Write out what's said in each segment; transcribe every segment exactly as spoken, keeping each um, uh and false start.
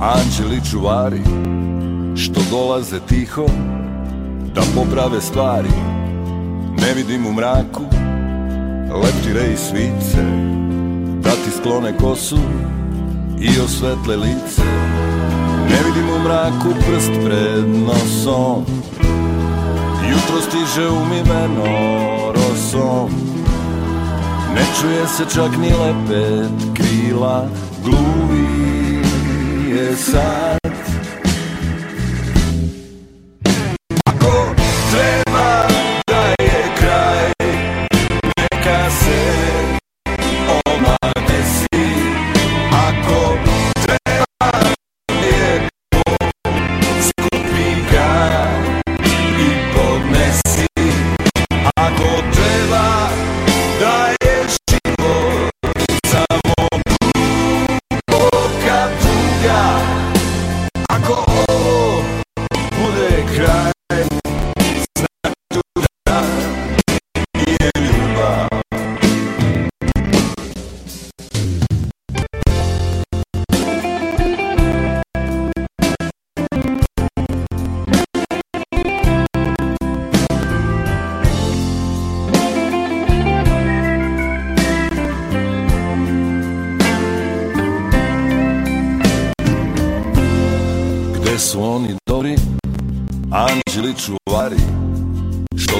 Anđeli čuvari što dolaze tiho da poprave stvari. Ne vidim u mraku leptire i svice da ti sklone kosu i osvetle lice. Ne vidim u mraku prst pred nosom, jutro stiže umiveno rosom. Ne čuje se čak ni lepet krila, gluvi je sad.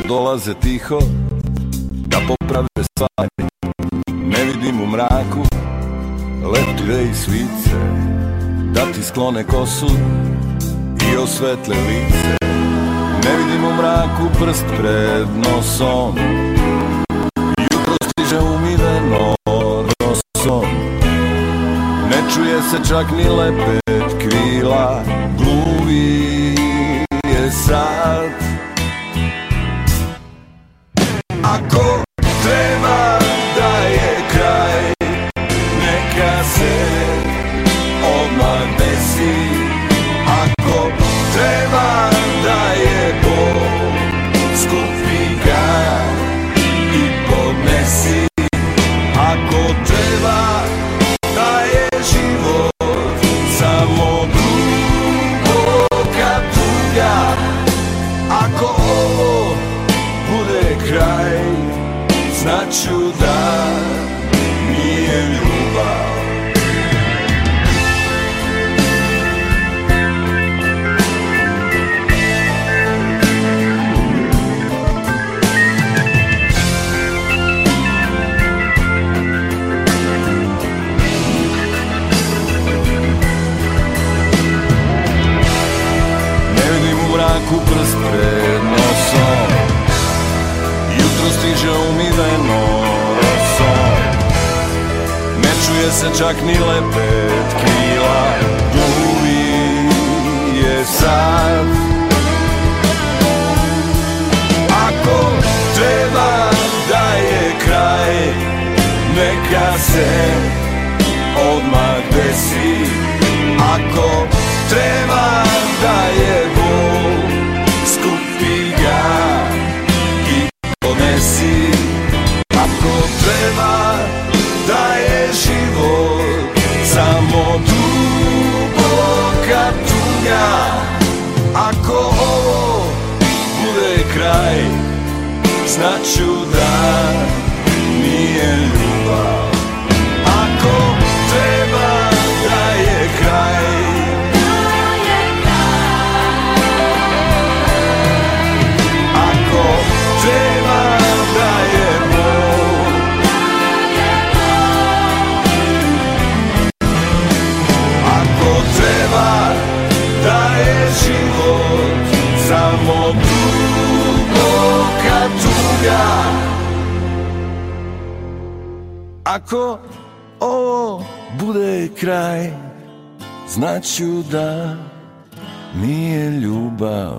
Dolaze tiho da poprave stvari. Ne vidim u mraku leptire i svice da ti sklone kosu i osvetle lice. Ne vidim u mraku prst pred nosom, jutro stiže umiveno rosom. Ne čuje se čak ni lepet krila, gluvi je sad. Ako treba da je kraj, neka se odmah desi. Ako treba da je bol, skupi ga i podnesi. Ako treba da je život samo duboka tuga, ako ovo bude kraj, znaću da nije ljubav. Ne vidim u mraku prst pred nosom, stiže umiveno rosom. Ne čuje se čak ni lepet krila, gluvi je sad. Ako treba da je kraj, neka se odmah desi. Ako treba da je bol, skupi ga. Ako treba da je život samo duboka tuga, ako ovo bude kraj, znaću da nije ljubav. Ako treba da je kraj, ako treba da je bol, ako treba da je život samo duboka tuga, ako ovo bude kraj, znaću da nije ljubav.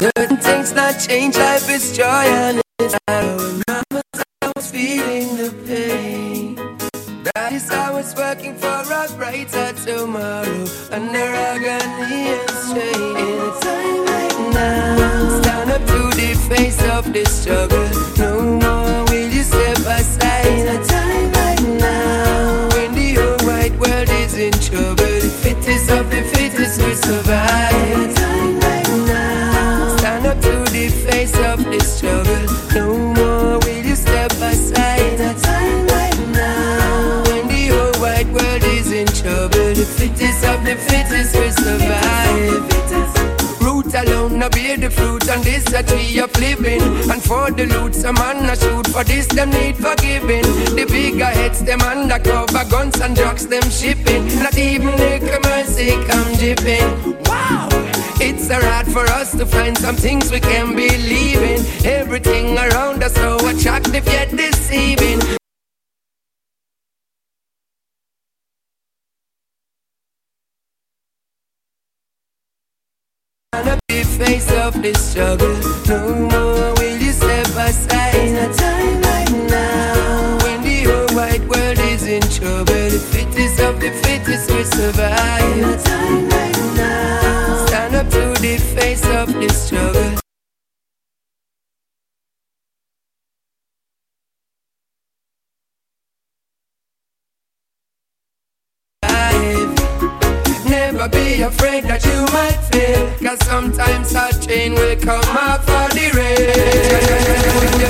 Certain things not change, life is joy and it's I remember I was feeling the pain. That is I was working for a brighter tomorrow, under agony and strain. In a time like now, stand up to the face of the struggle. No more will you step aside. In a time like now, when the whole wide world is in trouble, the fittest of the fittest will survive. Of this struggle, no more will you step aside. In a time right now, when the whole wide world is in trouble, the fittest of the fittest will survive. Root alone, I bear the fruit, and this a tree of living. And for the loot, some man a shoot, for this them need forgiving. The bigger heads, them undercover, guns and drugs, them shipping. Not even the commercy come jipping. Wow! It's hard for us to find some things we can believe in. Everything around us so attractive yet deceiving. On the face of this struggle, no more will you step aside. In a time like now, when the whole wide world is in trouble, the fittest of the fittest will survive. In a time like now, to the face of this struggle. Never be afraid that you might fail, cause sometimes a train will come up for the rail.